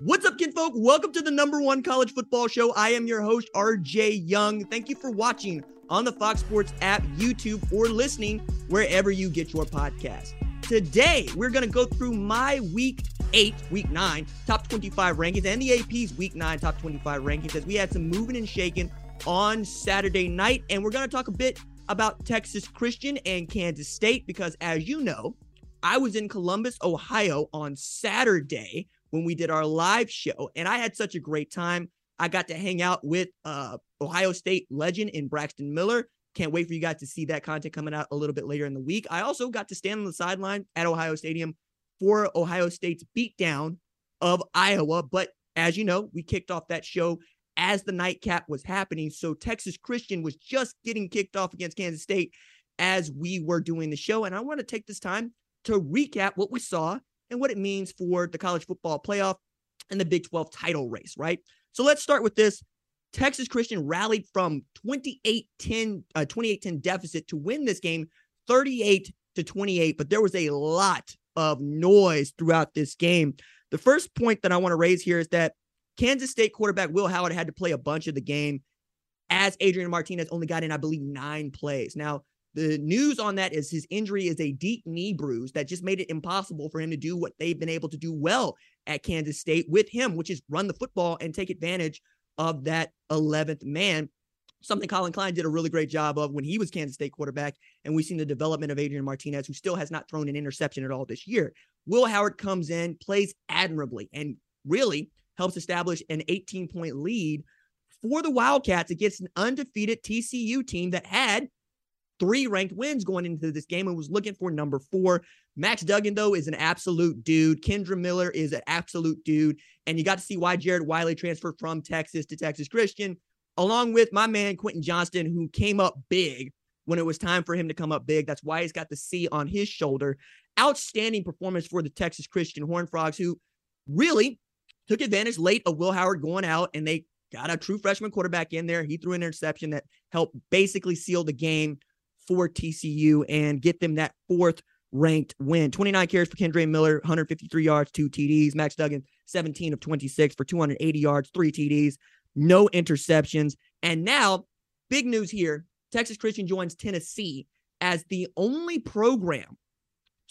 What's up, kinfolk? Welcome to the #1 college football show. I am your host, RJ Young. Thank you for watching on the Fox Sports app, YouTube, or listening wherever you get your podcast. Today, we're going to go through my week 9, top 25 rankings, and the AP's week 9 top 25 rankings, as we had some moving and shaking on Saturday night. And we're going to talk a bit about Texas Christian and Kansas State, because as you know, I was in Columbus, Ohio on Saturday when we did our live show, and I had such a great time. I got to hang out with Ohio State legend in Braxton Miller. Can't wait for you guys to see that content coming out a little bit later in the week. I also got to stand on the sideline at Ohio Stadium for Ohio State's beatdown of Iowa. But as you know, we kicked off that show as the nightcap was happening. So Texas Christian was just getting kicked off against Kansas State as we were doing the show. And I want to take this time to recap what we saw and what it means for the college football playoff and the Big 12 title race, right? So let's start with this. Texas Christian rallied from 28-10 deficit to win this game 38-28, but there was a lot of noise throughout this game. The first point that I want to raise here is that Kansas State quarterback Will Howard had to play a bunch of the game, as Adrian Martinez only got in, I believe, 9 plays. Now, the news on that is his injury is a deep knee bruise that just made it impossible for him to do what they've been able to do well at Kansas State with him, which is run the football and take advantage of that 11th man, something Colin Klein did a really great job of when he was Kansas State quarterback. And we've seen the development of Adrian Martinez, who still has not thrown an interception at all this year. Will Howard comes in, plays admirably, and really helps establish an 18-point lead for the Wildcats against an undefeated TCU team that had 3 ranked wins going into this game and was looking for number 4. Max Duggan, though, is an absolute dude. Kendra Miller is an absolute dude. And you got to see why Jared Wiley transferred from Texas to Texas Christian, along with my man Quentin Johnston, who came up big when it was time for him to come up big. That's why he's got the C on his shoulder. Outstanding performance for the Texas Christian Horned Frogs, who really took advantage late of Will Howard going out, and they got a true freshman quarterback in there. He threw an interception that helped basically seal the game for TCU and get them that 4th ranked win. 29 carries for Kendra Miller, 153 yards, 2 TDs. Max Duggan, 17 of 26 for 280 yards, 3 TDs, no interceptions. And now, big news here, Texas Christian joins Tennessee as the only program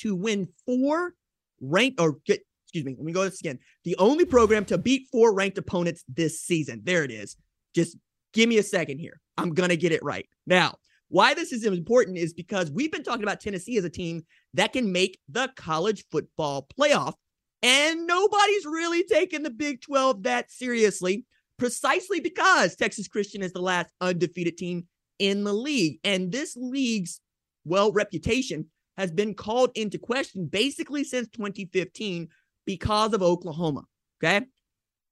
to win 4 ranked, or get, excuse me, let me go this again. The only program to beat 4 ranked opponents this season. There it is. Just give me a second here. I'm going to get it right. Now, why this is important is because we've been talking about Tennessee as a team that can make the college football playoff, and nobody's really taking the Big 12 that seriously, precisely because Texas Christian is the last undefeated team in the league. And this league's, well, reputation has been called into question basically since 2015 because of Oklahoma, okay?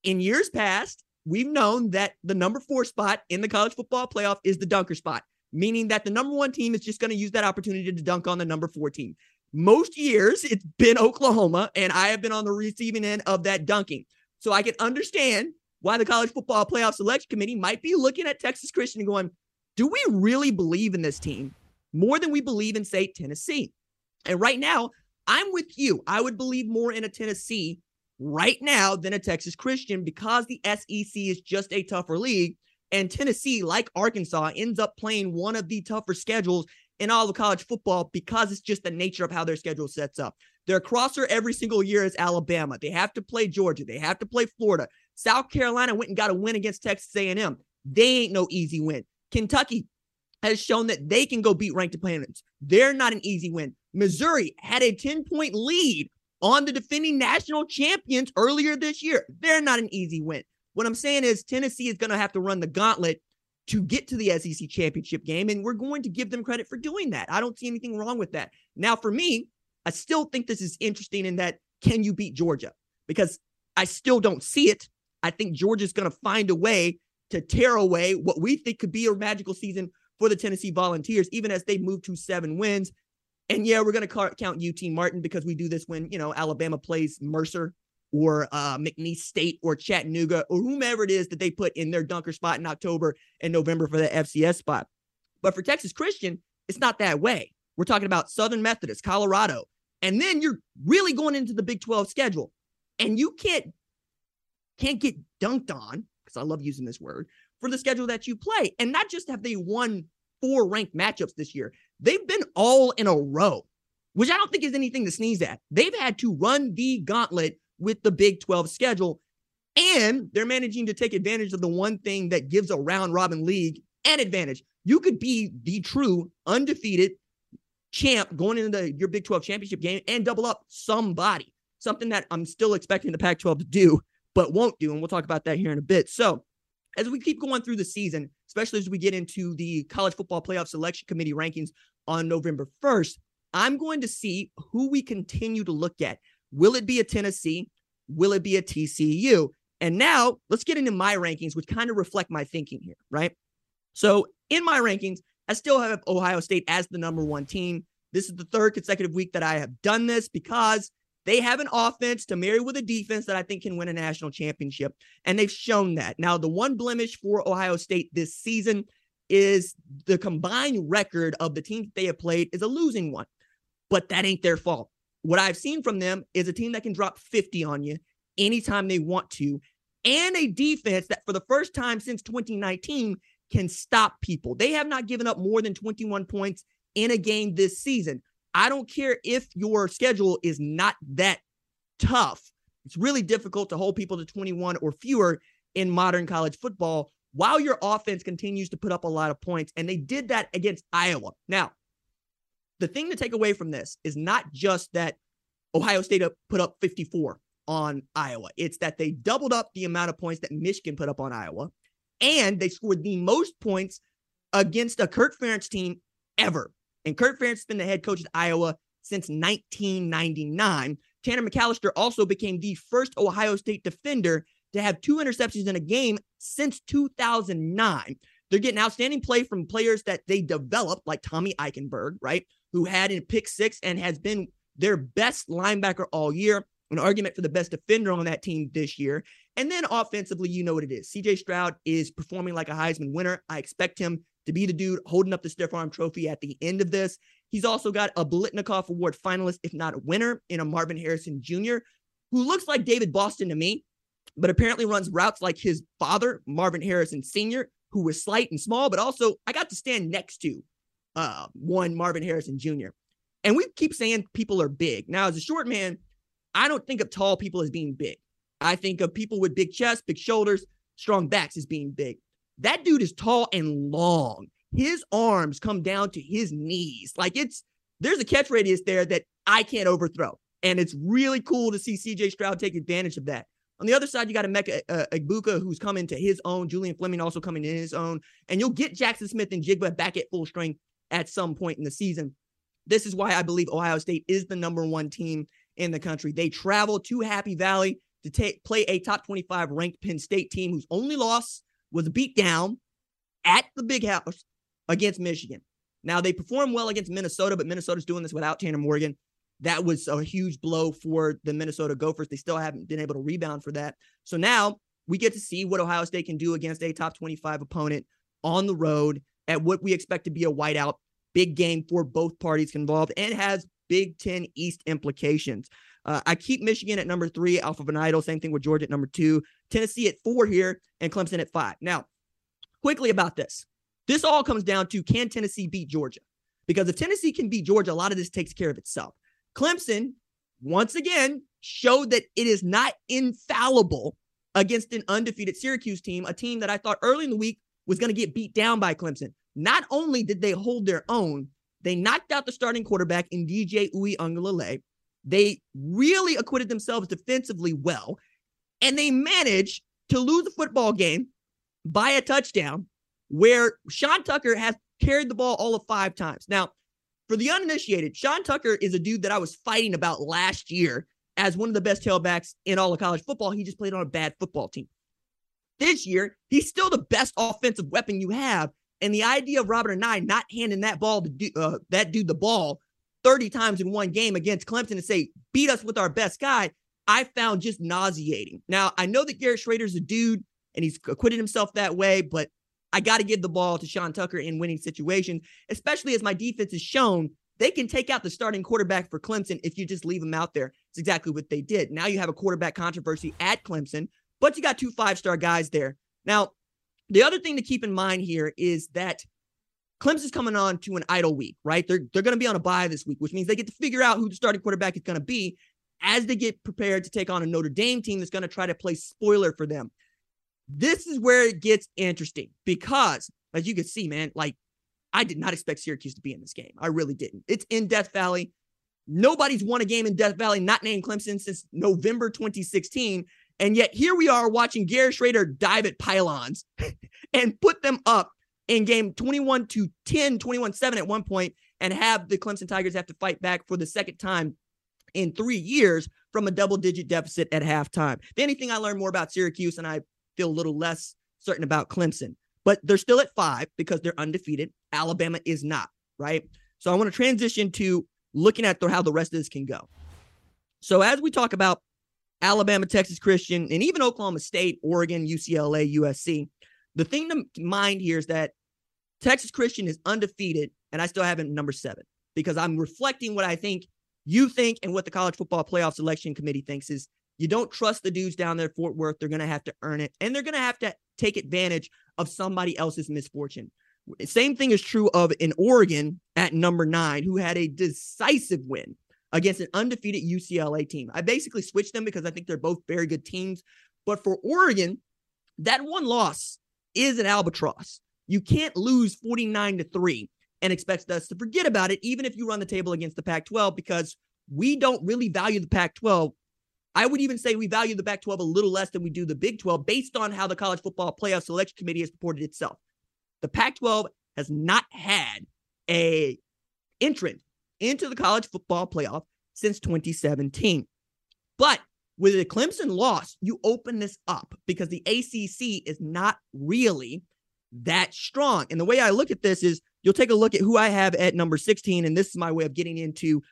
In years past, we've known that the number 4 spot in the college football playoff is the dunker spot, meaning that the number 1 team is just going to use that opportunity to dunk on the number 4 team. Most years, it's been Oklahoma, and I have been on the receiving end of that dunking. So I can understand why the College Football Playoff Selection Committee might be looking at Texas Christian and going, do we really believe in this team more than we believe in, say, Tennessee? And right now, I'm with you. I would believe more in a Tennessee right now than a Texas Christian, because the SEC is just a tougher league. And Tennessee, like Arkansas, ends up playing one of the tougher schedules in all of college football because it's just the nature of how their schedule sets up. Their crosser every single year is Alabama. They have to play Georgia. They have to play Florida. South Carolina went and got a win against Texas A&M. They ain't no easy win. Kentucky has shown that they can go beat ranked opponents. They're not an easy win. Missouri had a 10-point lead on the defending national champions earlier this year. They're not an easy win. What I'm saying is Tennessee is going to have to run the gauntlet to get to the SEC championship game, and we're going to give them credit for doing that. I don't see anything wrong with that. Now, for me, I still think this is interesting in that, can you beat Georgia? Because I still don't see it. I think Georgia's going to find a way to tear away what we think could be a magical season for the Tennessee Volunteers, even as they move to 7 wins. And yeah, we're going to count UT Martin, because we do this when, you know, Alabama plays Mercer or McNeese State or Chattanooga or whomever it is that they put in their dunker spot in October and November for the FCS spot. But for Texas Christian, it's not that way. We're talking about Southern Methodist, Colorado, and then you're really going into the Big 12 schedule, and you can't can't get dunked on, because I love using this word, for the schedule that you play. And not just have they won 4 ranked matchups this year, they've been all in a row, which I don't think is anything to sneeze at. They've had to run the gauntlet with the Big 12 schedule, and they're managing to take advantage of the one thing that gives a round-robin league an advantage. You could be the true undefeated champ going into your Big 12 championship game and double up somebody, something that I'm still expecting the Pac-12 to do, but won't do, and we'll talk about that here in a bit. So as we keep going through the season, especially as we get into the College Football Playoff Selection Committee rankings on November 1st, I'm going to see who we continue to look at. Will it be a Tennessee? Will it be a TCU? And now let's get into my rankings, which kind of reflect my thinking here, right? So in my rankings, I still have Ohio State as the #1 team. This is the third consecutive week that I have done this, because they have an offense to marry with a defense that I think can win a national championship, and they've shown that. Now, the one blemish for Ohio State this season is the combined record of the teams that they have played is a losing one, but that ain't their fault. What I've seen from them is a team that can drop 50 on you anytime they want to, and a defense that for the first time since 2019 can stop people. They have not given up more than 21 points in a game this season. I don't care if your schedule is not that tough. It's really difficult to hold people to 21 or fewer in modern college football while your offense continues to put up a lot of points. And they did that against Iowa. Now, the thing to take away from this is not just that Ohio State put up 54 on Iowa. It's that they doubled up the amount of points that Michigan put up on Iowa, and they scored the most points against a Kurt Ferentz team ever. And Kurt Ferentz has been the head coach at Iowa since 1999. Tanner McAllister also became the first Ohio State defender to have 2 interceptions in a game since 2009. They're getting outstanding play from players that they developed, like Tommy Eichenberg, right, who had a pick six and has been their best linebacker all year, an argument for the best defender on that team this year. And then offensively, you know what it is. C.J. Stroud is performing like a Heisman winner. I expect him to be the dude holding up the stiff arm trophy at the end of this. He's also got a Biletnikoff Award finalist, if not a winner, in a Marvin Harrison Jr., who looks like David Boston to me, but apparently runs routes like his father, Marvin Harrison Sr., who was slight and small, but also I got to stand next to one Marvin Harrison Jr. And we keep saying people are big. Now, as a short man, I don't think of tall people as being big. I think of people with big chests, big shoulders, strong backs as being big. That dude is tall and long. His arms come down to his knees. Like, there's a catch radius there that I can't overthrow. And it's really cool to see C.J. Stroud take advantage of that. On the other side, you got Emeka Egbuka, who's coming to his own. Julian Fleming also coming in his own. And you'll get Jackson Smith and Jigba back at full strength at some point in the season. This is why I believe Ohio State is the #1 team in the country. They travel to Happy Valley to play a top 25 ranked Penn State team whose only loss was a beatdown at the Big House against Michigan. Now, they performed well against Minnesota, but Minnesota's doing this without Tanner Morgan. That was a huge blow for the Minnesota Gophers. They still haven't been able to rebound for that. So now we get to see what Ohio State can do against a top 25 opponent on the road at what we expect to be a whiteout. Big game for both parties involved, and has Big Ten East implications. I keep Michigan at #3 off of an idol. Same thing with Georgia at #2, Tennessee at 4 here, and Clemson at 5. Now, quickly about this. This all comes down to, can Tennessee beat Georgia? Because if Tennessee can beat Georgia, a lot of this takes care of itself. Clemson, once again, showed that it is not infallible against an undefeated Syracuse team, a team that I thought early in the week was going to get beat down by Clemson. Not only did they hold their own, they knocked out the starting quarterback in DJ Uiagalelei. They really acquitted themselves defensively well, and they managed to lose the football game by a touchdown where Sean Tucker has carried the ball all of 5 times. Now, for the uninitiated, Sean Tucker is a dude that I was fighting about last year as one of the best tailbacks in all of college football. He just played on a bad football team. This year, he's still the best offensive weapon you have, and the idea of Robert and I not handing that ball to that dude the ball 30 times in one game against Clemson and say, beat us with our best guy, I found just nauseating. Now, I know that Garrett Schrader's a dude and he's acquitted himself that way, but I got to give the ball to Sean Tucker in winning situations, especially as my defense has shown they can take out the starting quarterback for Clemson if you just leave him out there. It's exactly what they did. Now you have a quarterback controversy at Clemson, But you got 2 5-star guys there. Now, the other thing to keep in mind here is that Clemson's coming on to an idle week, right? They're going to be on a bye this week, which means they get to figure out who the starting quarterback is going to be as they get prepared to take on a Notre Dame team that's going to try to play spoiler for them. This is where it gets interesting because, as you can see, man, like I did not expect Syracuse to be in this game. I really didn't. It's in Death Valley. Nobody's won a game in Death Valley, not named Clemson, since November 2016. And yet here we are watching Gary Schrader dive at pylons and put them up in game 21-10, 21-7 at one point, and have the Clemson Tigers have to fight back for the second time in 3 years from a double-digit deficit at halftime. If anything, I learned more about Syracuse, and I feel a little less certain about Clemson. But they're still at 5 because they're undefeated. Alabama is not, right? So I want to transition to looking at how the rest of this can go. So as we talk about Alabama, Texas Christian, and even Oklahoma State, Oregon, UCLA, USC, the thing to mind here is that Texas Christian is undefeated, and I still have him number 7 because I'm reflecting what I think you think and what the College Football Playoff Selection Committee thinks is you don't trust the dudes down there at Fort Worth. They're going to have to earn it, and they're going to have to take advantage of somebody else's misfortune. Same thing is true of in Oregon at number 9, who had a decisive win against an undefeated UCLA team. I basically switched them because I think they're both very good teams. But for Oregon, that one loss is an albatross. You can't lose 49-3 and expect us to forget about it, even if you run the table against the Pac-12, because we don't really value the Pac-12. I would even say we value the Pac-12 a little less than we do the Big 12 based on how the College Football Playoff Selection Committee has reported itself. The Pac-12 has not had an entrant into the college football playoff since 2017. But with a Clemson loss, you open this up because the ACC is not really that strong. And the way I look at this is you'll take a look at who I have at number 16, and this is my way of getting into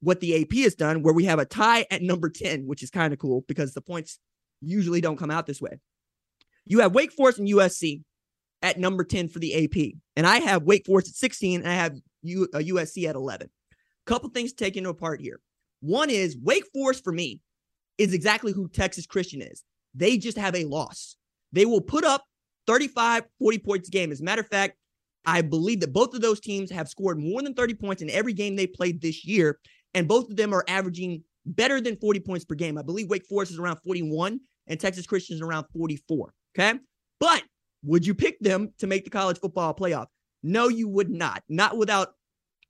what the AP has done, where we have a tie at number 10, which is kind of cool because the points usually don't come out this way. You have Wake Forest and USC at number 10 for the AP, and I have Wake Forest at 16, and I have USC at 11. Couple things to take into apart here. One is Wake Forest, for me, is exactly who Texas Christian is. They just have a loss. They will put up 35, 40 points a game. As a matter of fact, I believe that both of those teams have scored more than 30 points in every game they played this year, and both of them are averaging better than 40 points per game. I believe Wake Forest is around 41, and Texas Christian is around 44, okay? But would you pick them to make the college football playoff? No, you would not. Not without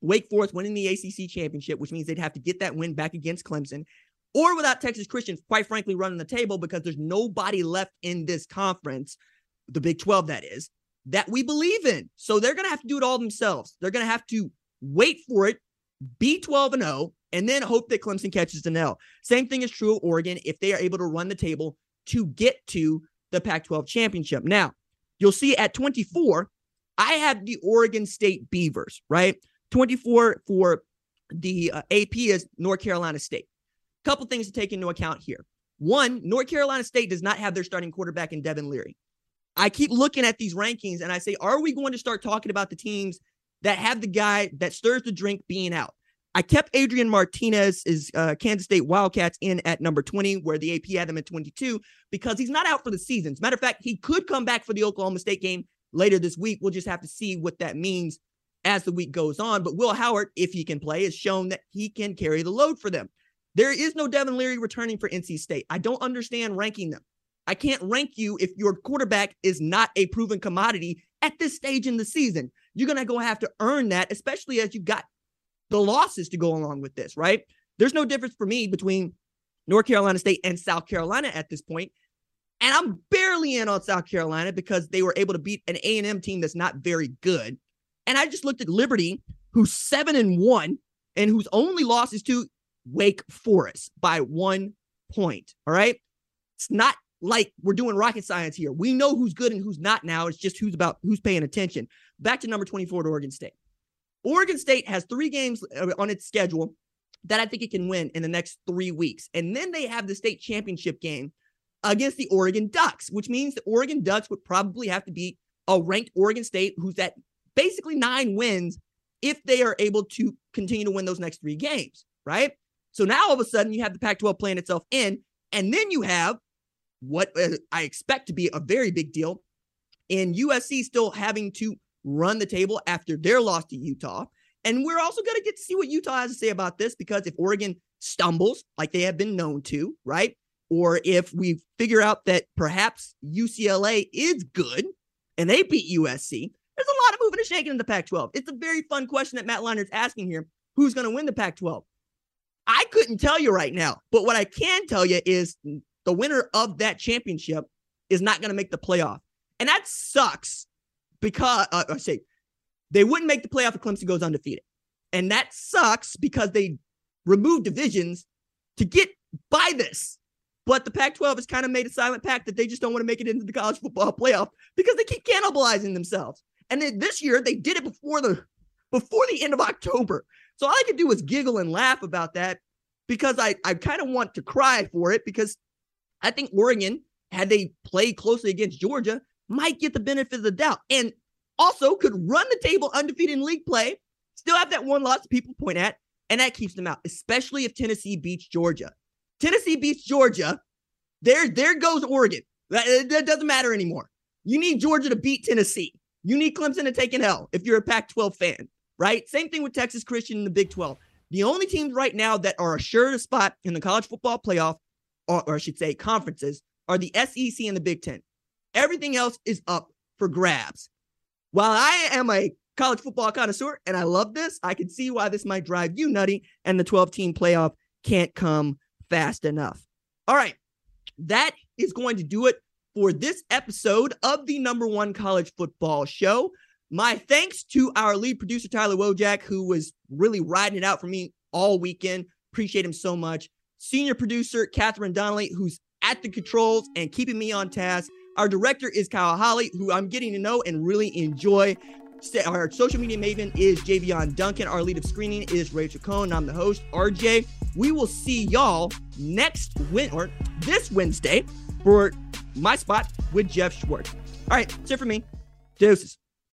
Wake Forest winning the ACC championship, which means they'd have to get that win back against Clemson, or without Texas Christian, quite frankly, running the table because there's nobody left in this conference, the Big 12 that is, that we believe in. So they're going to have to do it all themselves. They're going to have to wait for it, be 12-0, and then hope that Clemson catches an L. Same thing is true of Oregon if they are able to run the table to get to the Pac-12 championship. Now, you'll see at 24, I have the Oregon State Beavers, right? 24 for the AP is North Carolina State. A couple things to take into account here. One, North Carolina State does not have their starting quarterback in Devin Leary. I keep looking at these rankings and I say, are we going to start talking about the teams that have the guy that stirs the drink being out? I kept Adrian Martinez's Kansas State Wildcats in at number 20, where the AP had him at 22, because he's not out for the season. As a matter of fact, he could come back for the Oklahoma State game later this week. We'll just have to see what that means as the week goes on. But Will Howard, if he can play, has shown that he can carry the load for them. There is no Devin Leary returning for NC State. I don't understand ranking them. I can't rank you if your quarterback is not a proven commodity at this stage in the season. You're going to have to earn that, especially as you've got the losses to go along with this, right? There's no difference for me between North Carolina State and South Carolina at this point. And I'm barely in on South Carolina because they were able to beat an A&M team that's not very good. And I just looked at Liberty, who's 7-1 and whose only loss is to Wake Forest by 1 point. All right. It's not like we're doing rocket science here. We know who's good and who's not now. It's just who's paying attention. Back to number 24 to Oregon State. Oregon State has 3 games on its schedule that I think it can win in the next 3 weeks. And then they have the state championship game against the Oregon Ducks, which means the Oregon Ducks would probably have to beat a ranked Oregon State who's at basically 9 wins if they are able to continue to win those next 3 games, right? So now all of a sudden you have the Pac-12 playing itself in, and then you have what I expect to be a very big deal. And USC still having to run the table after their loss to Utah. And we're also going to get to see what Utah has to say about this, because if Oregon stumbles like they have been known to, right? Or if we figure out that perhaps UCLA is good and they beat USC, there's a lot of moving and shaking in the Pac-12. It's a very fun question that Matt Leiner's asking here. Who's going to win the Pac-12? I couldn't tell you right now, but what I can tell you is the winner of that championship is not going to make the playoff. And that sucks because, they wouldn't make the playoff if Clemson goes undefeated. And that sucks because they removed divisions to get by this. But the Pac-12 has kind of made a silent pact that they just don't want to make it into the college football playoff because they keep cannibalizing themselves. And then this year, they did it before the end of October. So all I could do was giggle and laugh about that, because I kind of want to cry for it, because I think Oregon, had they played closely against Georgia, might get the benefit of the doubt. And also could run the table undefeated in league play, still have that one loss that people point at, and that keeps them out, especially if Tennessee beats Georgia. Tennessee beats Georgia, there goes Oregon. That doesn't matter anymore. You need Georgia to beat Tennessee. You need Clemson to take an L if you're a Pac-12 fan, right? Same thing with Texas Christian in the Big 12. The only teams right now that are assured a spot in the college football playoff, or I should say conferences, are the SEC and the Big 10. Everything else is up for grabs. While I am a college football connoisseur and I love this, I can see why this might drive you nutty and the 12-team playoff can't come fast enough. All right, that is going to do it for this episode of the #1 college football show. My thanks to our lead producer, Tyler Wojak, who was really riding it out for me all weekend. Appreciate him so much. Senior producer, Catherine Donnelly, who's at the controls and keeping me on task. Our director is Kyle Holly, who I'm getting to know and really enjoy. Our social media maven is Javion Duncan. Our lead of screening is Rachel Cohn. I'm the host, RJ. We will see y'all this Wednesday for My Spot with Jeff Schwartz. All right, that's it for me. Deuces.